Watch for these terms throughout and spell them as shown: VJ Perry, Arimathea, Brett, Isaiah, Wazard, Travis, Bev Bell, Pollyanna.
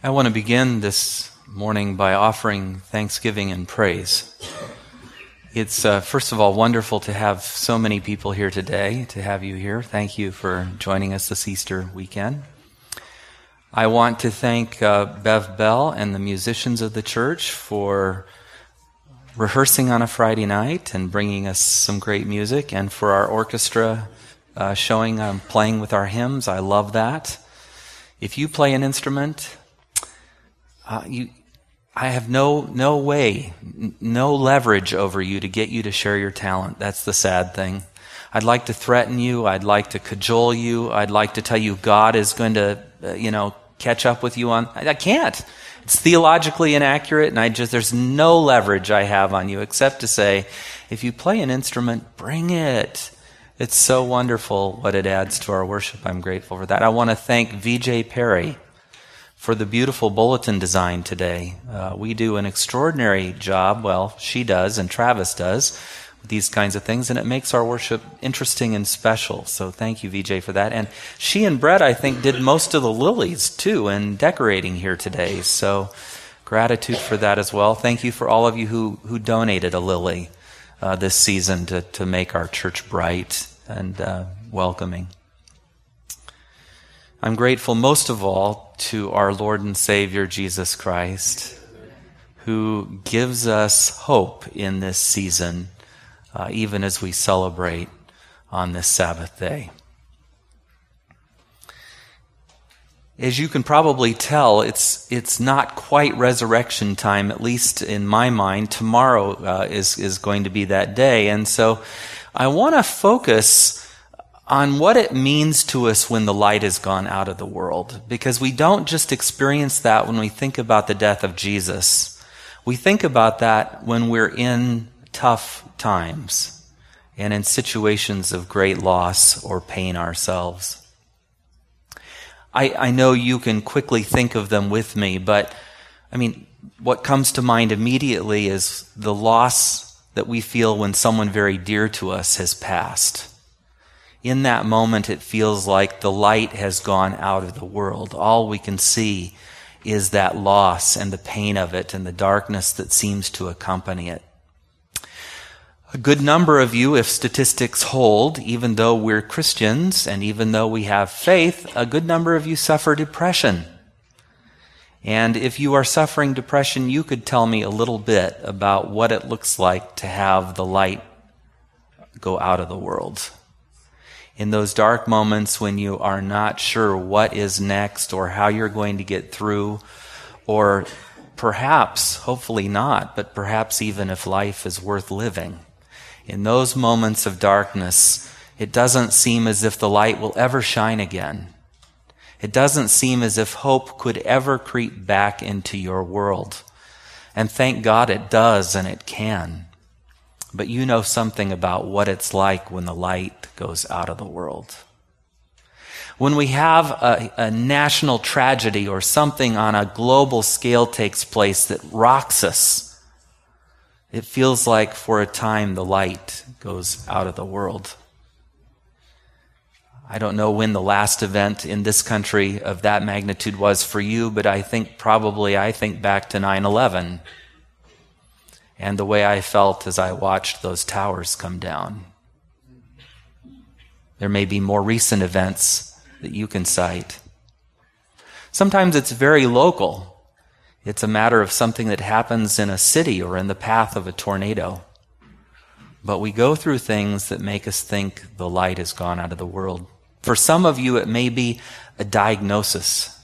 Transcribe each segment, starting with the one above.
I want to begin this morning by offering thanksgiving and praise. It's, first of all, wonderful to have so many people here today, to have you here. Thank you for joining us this Easter weekend. I want to thank Bev Bell and the musicians of the church for rehearsing on a Friday night and bringing us some great music, and for our orchestra showing and playing with our hymns. I love that. If you play an instrument, I have no leverage over you to get you to share your talent. That's the sad thing. I'd like to threaten you. I'd like to cajole you. I'd like to tell you God is going to, catch up with you on. I can't. It's theologically inaccurate, and there's no leverage I have on you except to say, if you play an instrument, bring it. It's so wonderful what it adds to our worship. I'm grateful for that. I want to thank VJ Perry for the beautiful bulletin design today. We do an extraordinary job, she does and Travis does, with these kinds of things, and it makes our worship interesting and special. So thank you, VJ, for that. And she and Brett, I think, did most of the lilies, too, in decorating here today. So gratitude for that as well. Thank you for all of you who donated a lily this season to make our church bright and welcoming. I'm grateful most of all to our Lord and Savior, Jesus Christ, who gives us hope in this season, even as we celebrate on this Sabbath day. As you can probably tell, it's not quite resurrection time, at least in my mind. Tomorrow is going to be that day, and so I want to focus on what it means to us when the light is gone out of the world. Because we don't just experience that when we think about the death of Jesus. We think about that when we're in tough times and in situations of great loss or pain ourselves. I know you can quickly think of them with me, but what comes to mind immediately is the loss that we feel when someone very dear to us has passed. In that moment, it feels like the light has gone out of the world. All we can see is that loss and the pain of it and the darkness that seems to accompany it. A good number of you, if statistics hold, even though we're Christians and even though we have faith, a good number of you suffer depression. And if you are suffering depression, you could tell me a little bit about what it looks like to have the light go out of the world. In those dark moments when you are not sure what is next or how you're going to get through, or perhaps, hopefully not, but perhaps even if life is worth living. In those moments of darkness, it doesn't seem as if the light will ever shine again. It doesn't seem as if hope could ever creep back into your world. And thank God it does and it can. But you know something about what it's like when the light goes out of the world. When we have a national tragedy or something on a global scale takes place that rocks us, it feels like for a time the light goes out of the world. I don't know when the last event in this country of that magnitude was for you, but I think back to 9/11. And the way I felt as I watched those towers come down. There may be more recent events that you can cite. Sometimes it's very local. It's a matter of something that happens in a city or in the path of a tornado. But we go through things that make us think the light has gone out of the world. For some of you, it may be a diagnosis.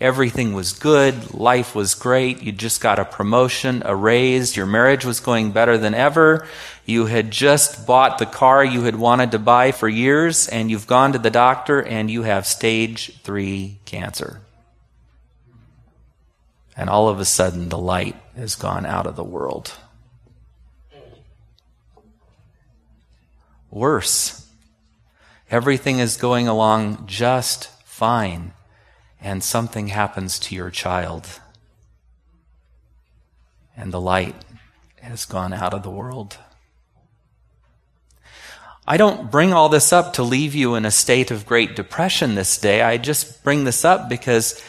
Everything was good, life was great, you just got a promotion, a raise, your marriage was going better than ever, you had just bought the car you had wanted to buy for years, and you've gone to the doctor and you have stage 3 cancer. And all of a sudden the light has gone out of the world. Worse, everything is going along just fine. And something happens to your child, and the light has gone out of the world. I don't bring all this up to leave you in a state of great depression this day. I just bring this up because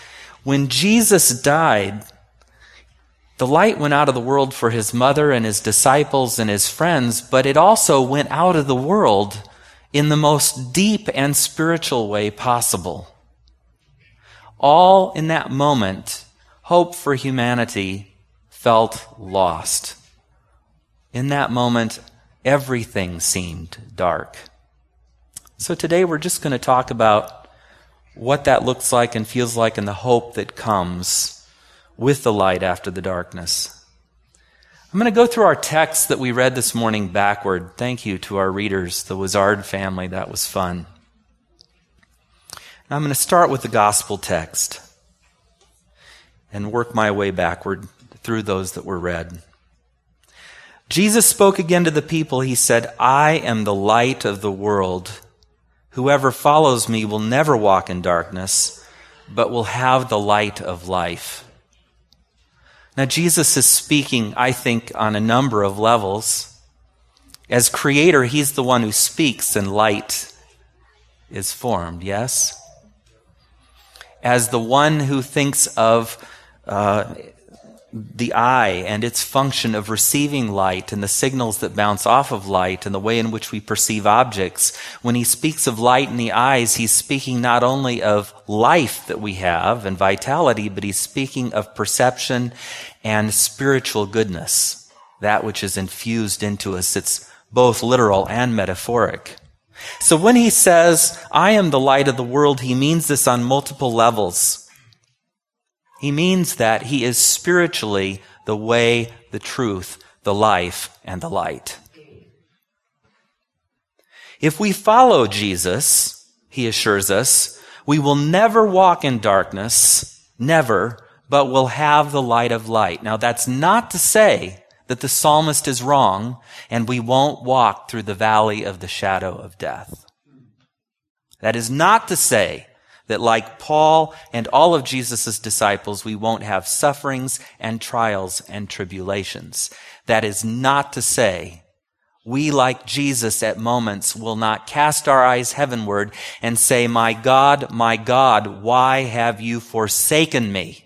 When Jesus died, the light went out of the world for his mother and his disciples and his friends, but it also went out of the world in the most deep and spiritual way possible. All in that moment, hope for humanity felt lost. In that moment, everything seemed dark. So today we're just going to talk about what that looks like and feels like and the hope that comes with the light after the darkness. I'm going to go through our text that we read this morning backward. Thank you to our readers, the Wazard family. That was fun. I'm going to start with the gospel text and work my way backward through those that were read. Jesus spoke again to the people. He said, "I am the light of the world. Whoever follows me will never walk in darkness, but will have the light of life." Now, Jesus is speaking, I think, on a number of levels. As creator, he's the one who speaks and light is formed, yes? As the one who thinks of the eye and its function of receiving light and the signals that bounce off of light and the way in which we perceive objects, when he speaks of light in the eyes, he's speaking not only of life that we have and vitality, but he's speaking of perception and spiritual goodness, that which is infused into us. It's both literal and metaphoric. So when he says, "I am the light of the world," he means this on multiple levels. He means that he is spiritually the way, the truth, the life, and the light. If we follow Jesus, he assures us, we will never walk in darkness, never, but will have the light of light. Now, that's not to say that the psalmist is wrong, and we won't walk through the valley of the shadow of death. That is not to say that, like Paul and all of Jesus' disciples, we won't have sufferings and trials and tribulations. That is not to say we, like Jesus, at moments will not cast our eyes heavenward and say, my God, why have you forsaken me?"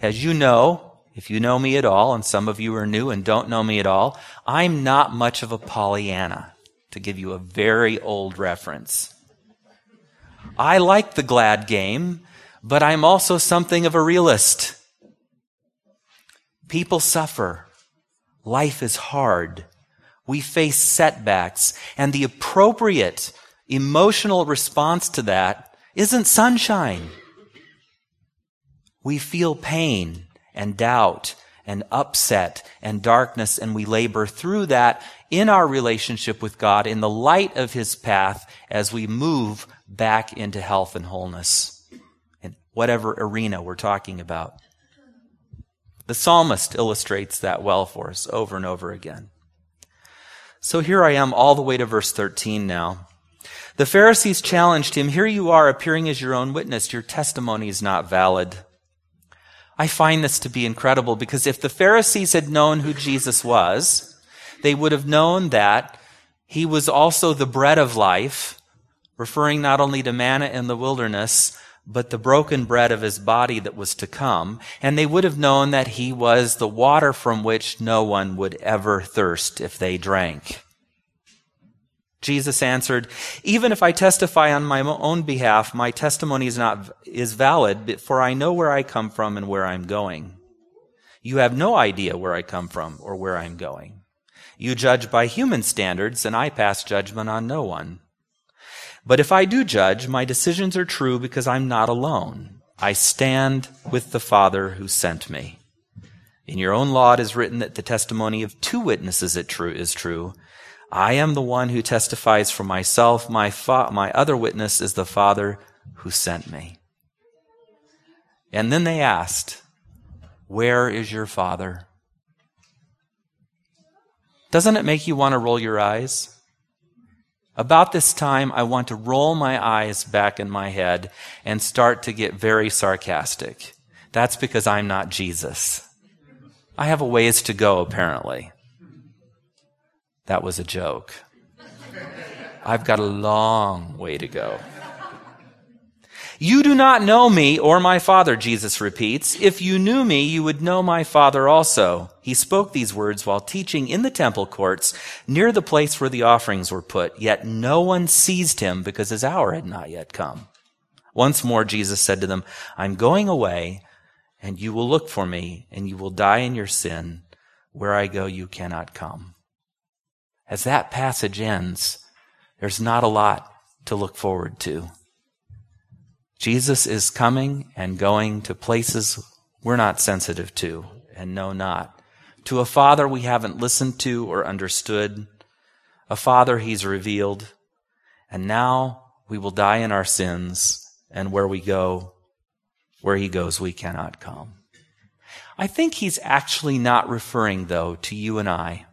As you know, if you know me at all, and some of you are new and don't know me at all, I'm not much of a Pollyanna, to give you a very old reference. I like the glad game, but I'm also something of a realist. People suffer. Life is hard. We face setbacks, and the appropriate emotional response to that isn't sunshine. We feel pain and doubt and upset and darkness, and we labor through that in our relationship with God in the light of his path as we move back into health and wholeness in whatever arena we're talking about. The psalmist illustrates that well for us over and over again. So here I am all the way to verse 13 now. The Pharisees challenged him, "Here you are appearing as your own witness. Your testimony is not valid." I find this to be incredible because if the Pharisees had known who Jesus was, they would have known that he was also the bread of life, referring not only to manna in the wilderness, but the broken bread of his body that was to come. And they would have known that he was the water from which no one would ever thirst if they drank. Jesus answered, "Even if I testify on my own behalf, my testimony is valid, for I know where I come from and where I'm going. You have no idea where I come from or where I'm going. You judge by human standards, and I pass judgment on no one. But if I do judge, my decisions are true because I'm not alone. I stand with the Father who sent me. In your own law it is written that the testimony of two witnesses is true. I am the one who testifies for myself. My other witness is the Father who sent me." And then they asked, "Where is your Father?" Doesn't it make you want to roll your eyes? About this time, I want to roll my eyes back in my head and start to get very sarcastic. That's because I'm not Jesus. I have a ways to go, apparently. That was a joke. I've got a long way to go. You do not know me or my Father, Jesus repeats. If you knew me, you would know my Father also. He spoke these words while teaching in the temple courts near the place where the offerings were put, yet no one seized him because his hour had not yet come. Once more, Jesus said to them, I'm going away, and you will look for me, and you will die in your sin. Where I go, you cannot come. As that passage ends, there's not a lot to look forward to. Jesus is coming and going to places we're not sensitive to and know not. To a Father we haven't listened to or understood, a Father he's revealed, and now we will die in our sins, and where we go, where he goes, we cannot come. I think he's actually not referring, though, to you and I.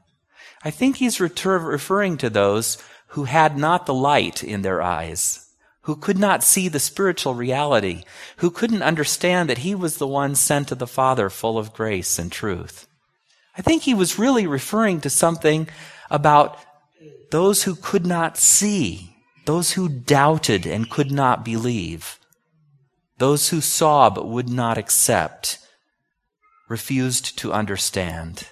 I think he's referring to those who had not the light in their eyes, who could not see the spiritual reality, who couldn't understand that he was the one sent to the Father full of grace and truth. I think he was really referring to something about those who could not see, those who doubted and could not believe, those who saw but would not accept, refused to understand,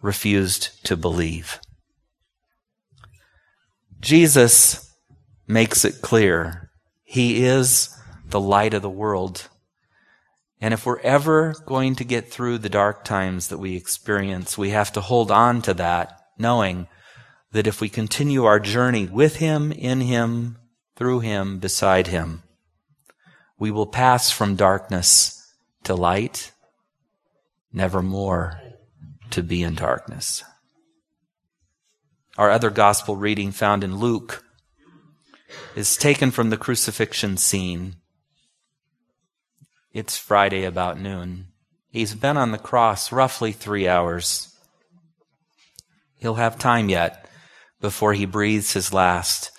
refused to believe. Jesus makes it clear he is the light of the world. And if we're ever going to get through the dark times that we experience, we have to hold on to that, knowing that if we continue our journey with him, in him, through him, beside him, we will pass from darkness to light, never more to be in darkness. Our other gospel reading, found in Luke, is taken from the crucifixion scene. It's Friday about noon. He's been on the cross roughly 3 hours. He'll have time yet before he breathes his last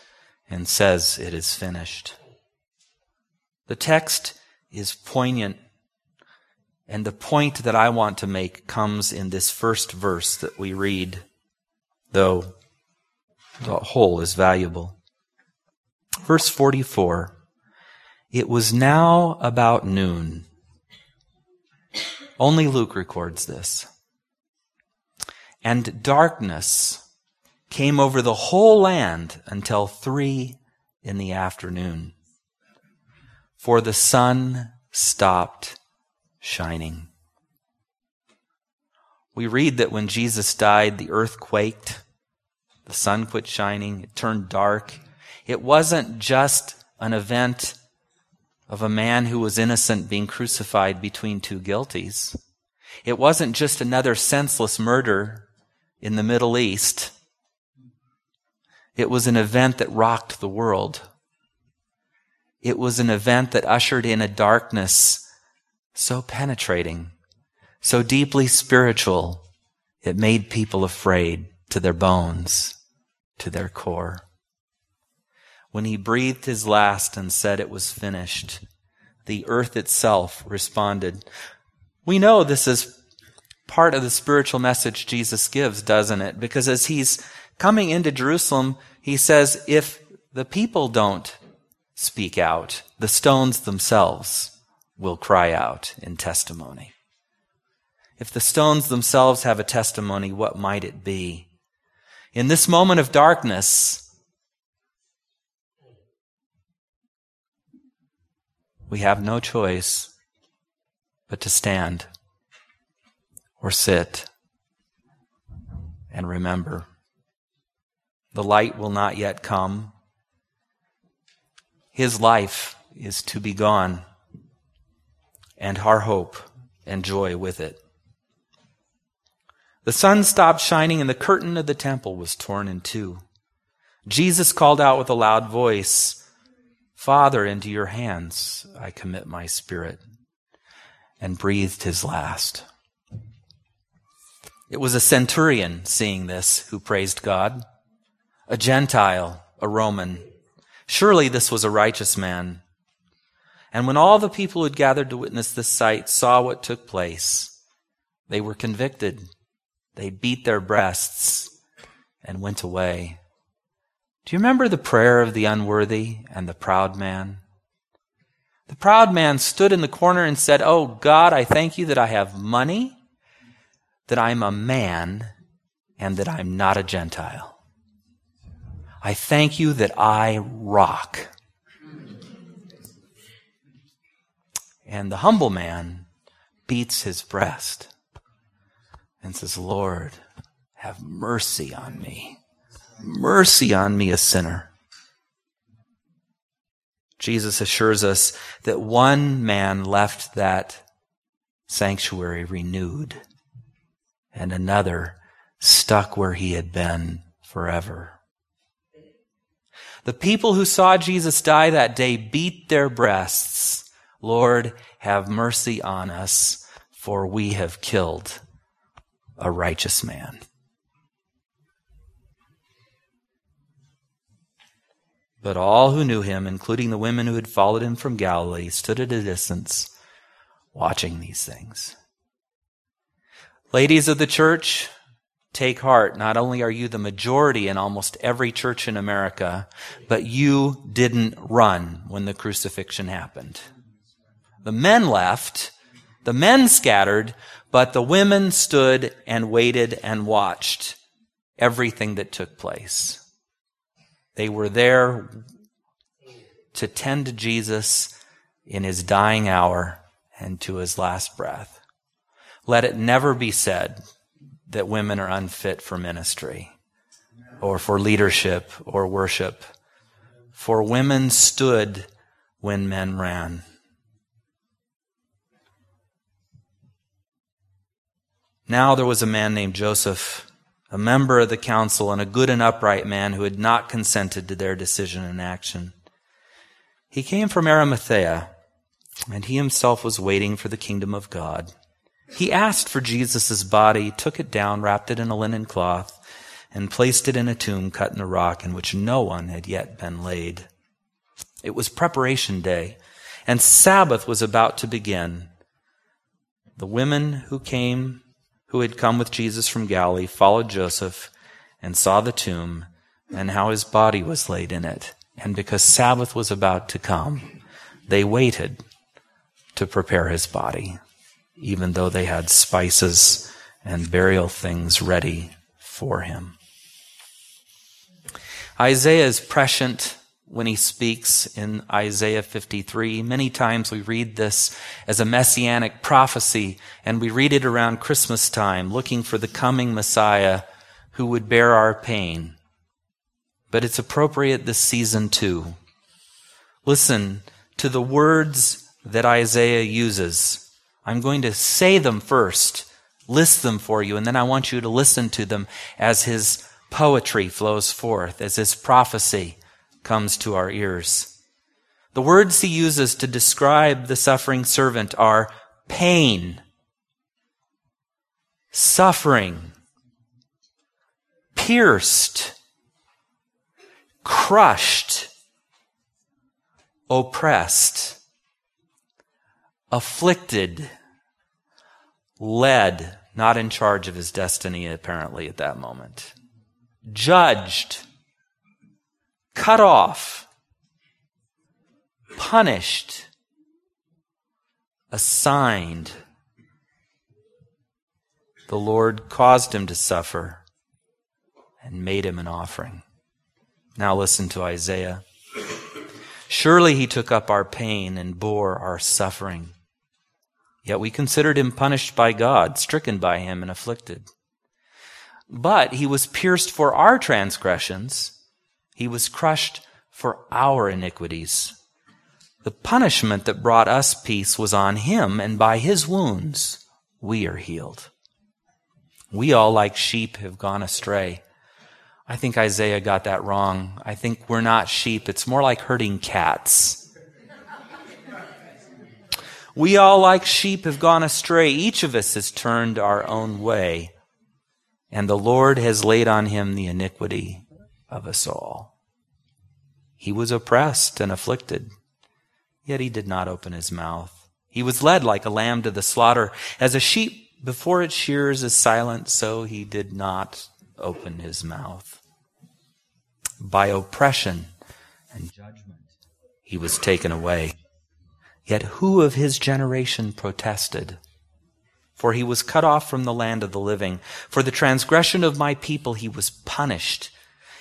and says, it is finished. The text is poignant, and the point that I want to make comes in this first verse that we read, though the whole is valuable. Verse 44, it was now about noon. Only Luke records this. And darkness came over the whole land until 3 p.m, for the sun stopped shining. We read that when Jesus died, the earth quaked, the sun quit shining, it turned dark. It wasn't just an event of a man who was innocent being crucified between two guilties. It wasn't just another senseless murder in the Middle East. It was an event that rocked the world. It was an event that ushered in a darkness so penetrating, so deeply spiritual, it made people afraid to their bones, to their core. When he breathed his last and said it was finished, the earth itself responded. We know this is part of the spiritual message Jesus gives, doesn't it? Because as he's coming into Jerusalem, he says, if the people don't speak out, the stones themselves will cry out in testimony. If the stones themselves have a testimony, what might it be? In this moment of darkness, we have no choice but to stand or sit and remember. The light will not yet come. His life is to be gone, and our hope and joy with it. The sun stopped shining and the curtain of the temple was torn in two. Jesus called out with a loud voice, Father, into your hands I commit my spirit, and breathed his last. It was a centurion seeing this who praised God, a Gentile, a Roman. Surely this was a righteous man. And when all the people who had gathered to witness this sight saw what took place, they were convicted. They beat their breasts and went away. Do you remember the prayer of the unworthy and the proud man? The proud man stood in the corner and said, "Oh God, I thank you that I have money, that I'm a man, and that I'm not a Gentile. I thank you that I rock." And the humble man beats his breast and says, "Lord, have mercy on me. Mercy on me, a sinner." Jesus assures us that one man left that sanctuary renewed, and another stuck where he had been forever. The people who saw Jesus die that day beat their breasts. "Lord, have mercy on us, for we have killed a righteous man." But all who knew him, including the women who had followed him from Galilee, stood at a distance watching these things. Ladies of the church, take heart. Not only are you the majority in almost every church in America, but you didn't run when the crucifixion happened. The men left, the men scattered, but the women stood and waited and watched everything that took place. They were there to tend to Jesus in his dying hour and to his last breath. Let it never be said that women are unfit for ministry or for leadership or worship. For women stood when men ran. Now there was a man named Joseph, a member of the council and a good and upright man who had not consented to their decision and action. He came from Arimathea, and he himself was waiting for the kingdom of God. He asked for Jesus' body, took it down, wrapped it in a linen cloth, and placed it in a tomb cut in the rock in which no one had yet been laid. It was preparation day, and Sabbath was about to begin. The women who had come with Jesus from Galilee, followed Joseph and saw the tomb and how his body was laid in it. And because Sabbath was about to come, they waited to prepare his body, even though they had spices and burial things ready for him. Isaiah is prescient when he speaks in Isaiah 53. Many times we read this as a messianic prophecy, and we read it around Christmas time, looking for the coming Messiah who would bear our pain. But it's appropriate this season too. Listen to the words that Isaiah uses. I'm going to say them first, list them for you, and then I want you to listen to them as his poetry flows forth, as his prophecy comes to our ears. The words he uses to describe the suffering servant are pain, suffering, pierced, crushed, oppressed, afflicted, led, not in charge of his destiny apparently at that moment, judged, cut off, punished, assigned. The Lord caused him to suffer and made him an offering. Now listen to Isaiah. Surely he took up our pain and bore our suffering. Yet we considered him punished by God, stricken by him and afflicted. But he was pierced for our transgressions. He was crushed for our iniquities. The punishment that brought us peace was on him, and by his wounds we are healed. We all, like sheep, have gone astray. I think Isaiah got that wrong. I think we're not sheep. It's more like herding cats. We all, like sheep, have gone astray. Each of us has turned our own way, and the Lord has laid on him the iniquity of us all. He was oppressed and afflicted, yet he did not open his mouth. He was led like a lamb to the slaughter. As a sheep before its shears is silent, so he did not open his mouth. By oppression and judgment he was taken away. Yet who of his generation protested? For he was cut off from the land of the living. For the transgression of my people he was punished.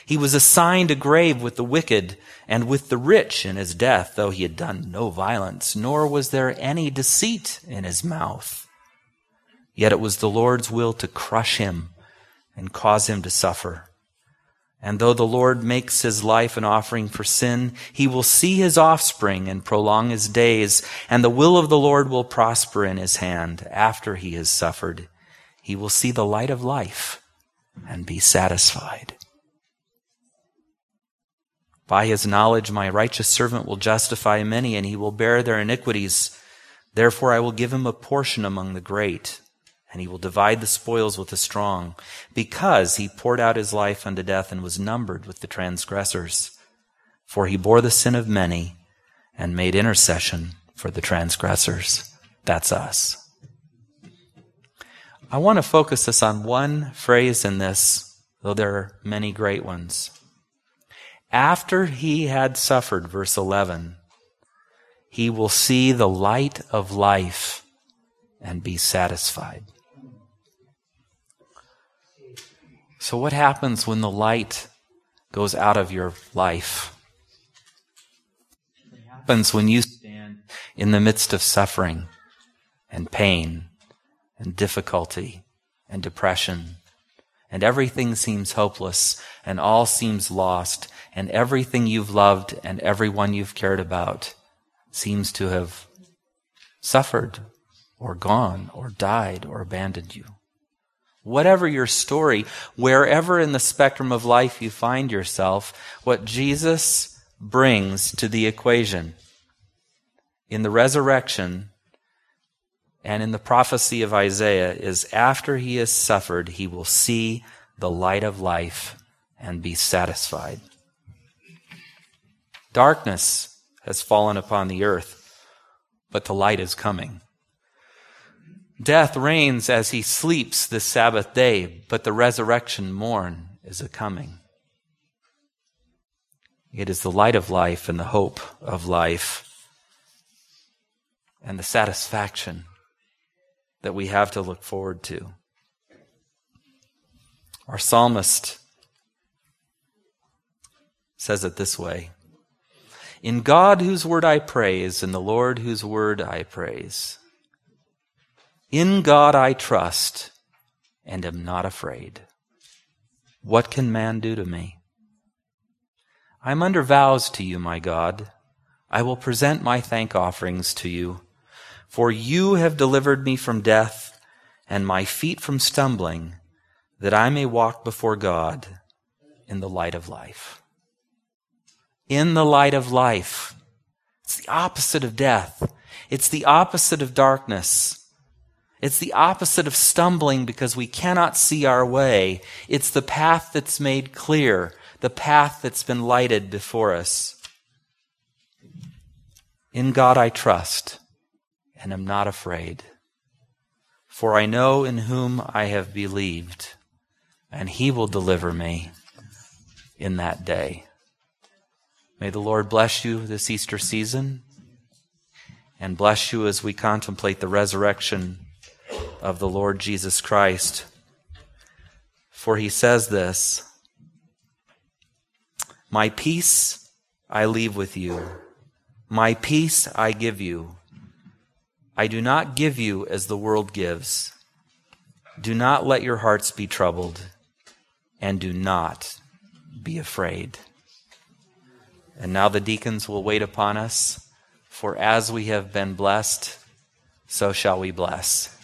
He was assigned a grave with the wicked and with the rich in his death, though he had done no violence, nor was there any deceit in his mouth. Yet it was the Lord's will to crush him and cause him to suffer. And though the Lord makes his life an offering for sin, he will see his offspring and prolong his days, and the will of the Lord will prosper in his hand. After he has suffered, he will see the light of life and be satisfied. By his knowledge, my righteous servant will justify many, and he will bear their iniquities. Therefore, I will give him a portion among the great, and he will divide the spoils with the strong, because he poured out his life unto death and was numbered with the transgressors. For he bore the sin of many and made intercession for the transgressors. That's us. I want to focus us on one phrase in this, though there are many great ones. After he had suffered, verse 11, he will see the light of life and be satisfied. So what happens when the light goes out of your life? What happens when you stand in the midst of suffering and pain and difficulty and depression, and everything seems hopeless and all seems lost, and everything you've loved and everyone you've cared about seems to have suffered or gone or died or abandoned you? Whatever your story, wherever in the spectrum of life you find yourself, what Jesus brings to the equation in the resurrection and in the prophecy of Isaiah is, after he has suffered, he will see the light of life and be satisfied. Darkness has fallen upon the earth, but the light is coming. Death reigns as he sleeps this Sabbath day, but the resurrection morn is a-coming. It is the light of life and the hope of life and the satisfaction that we have to look forward to. Our psalmist says it this way: "In God whose word I praise, in the Lord whose word I praise. In God I trust and am not afraid. What can man do to me? I'm under vows to you, my God. I will present my thank offerings to you. For you have delivered me from death and my feet from stumbling, that I may walk before God in the light of life." In the light of life. It's the opposite of death. It's the opposite of darkness. It's the opposite of stumbling because we cannot see our way. It's the path that's made clear, the path that's been lighted before us. In God I trust and am not afraid, for I know in whom I have believed, and he will deliver me in that day. May the Lord bless you this Easter season, and bless you as we contemplate the resurrection of the Lord Jesus Christ. For he says this: "My peace I leave with you. My peace I give you. I do not give you as the world gives. Do not let your hearts be troubled, and do not be afraid." And now the deacons will wait upon us, for as we have been blessed, so shall we bless.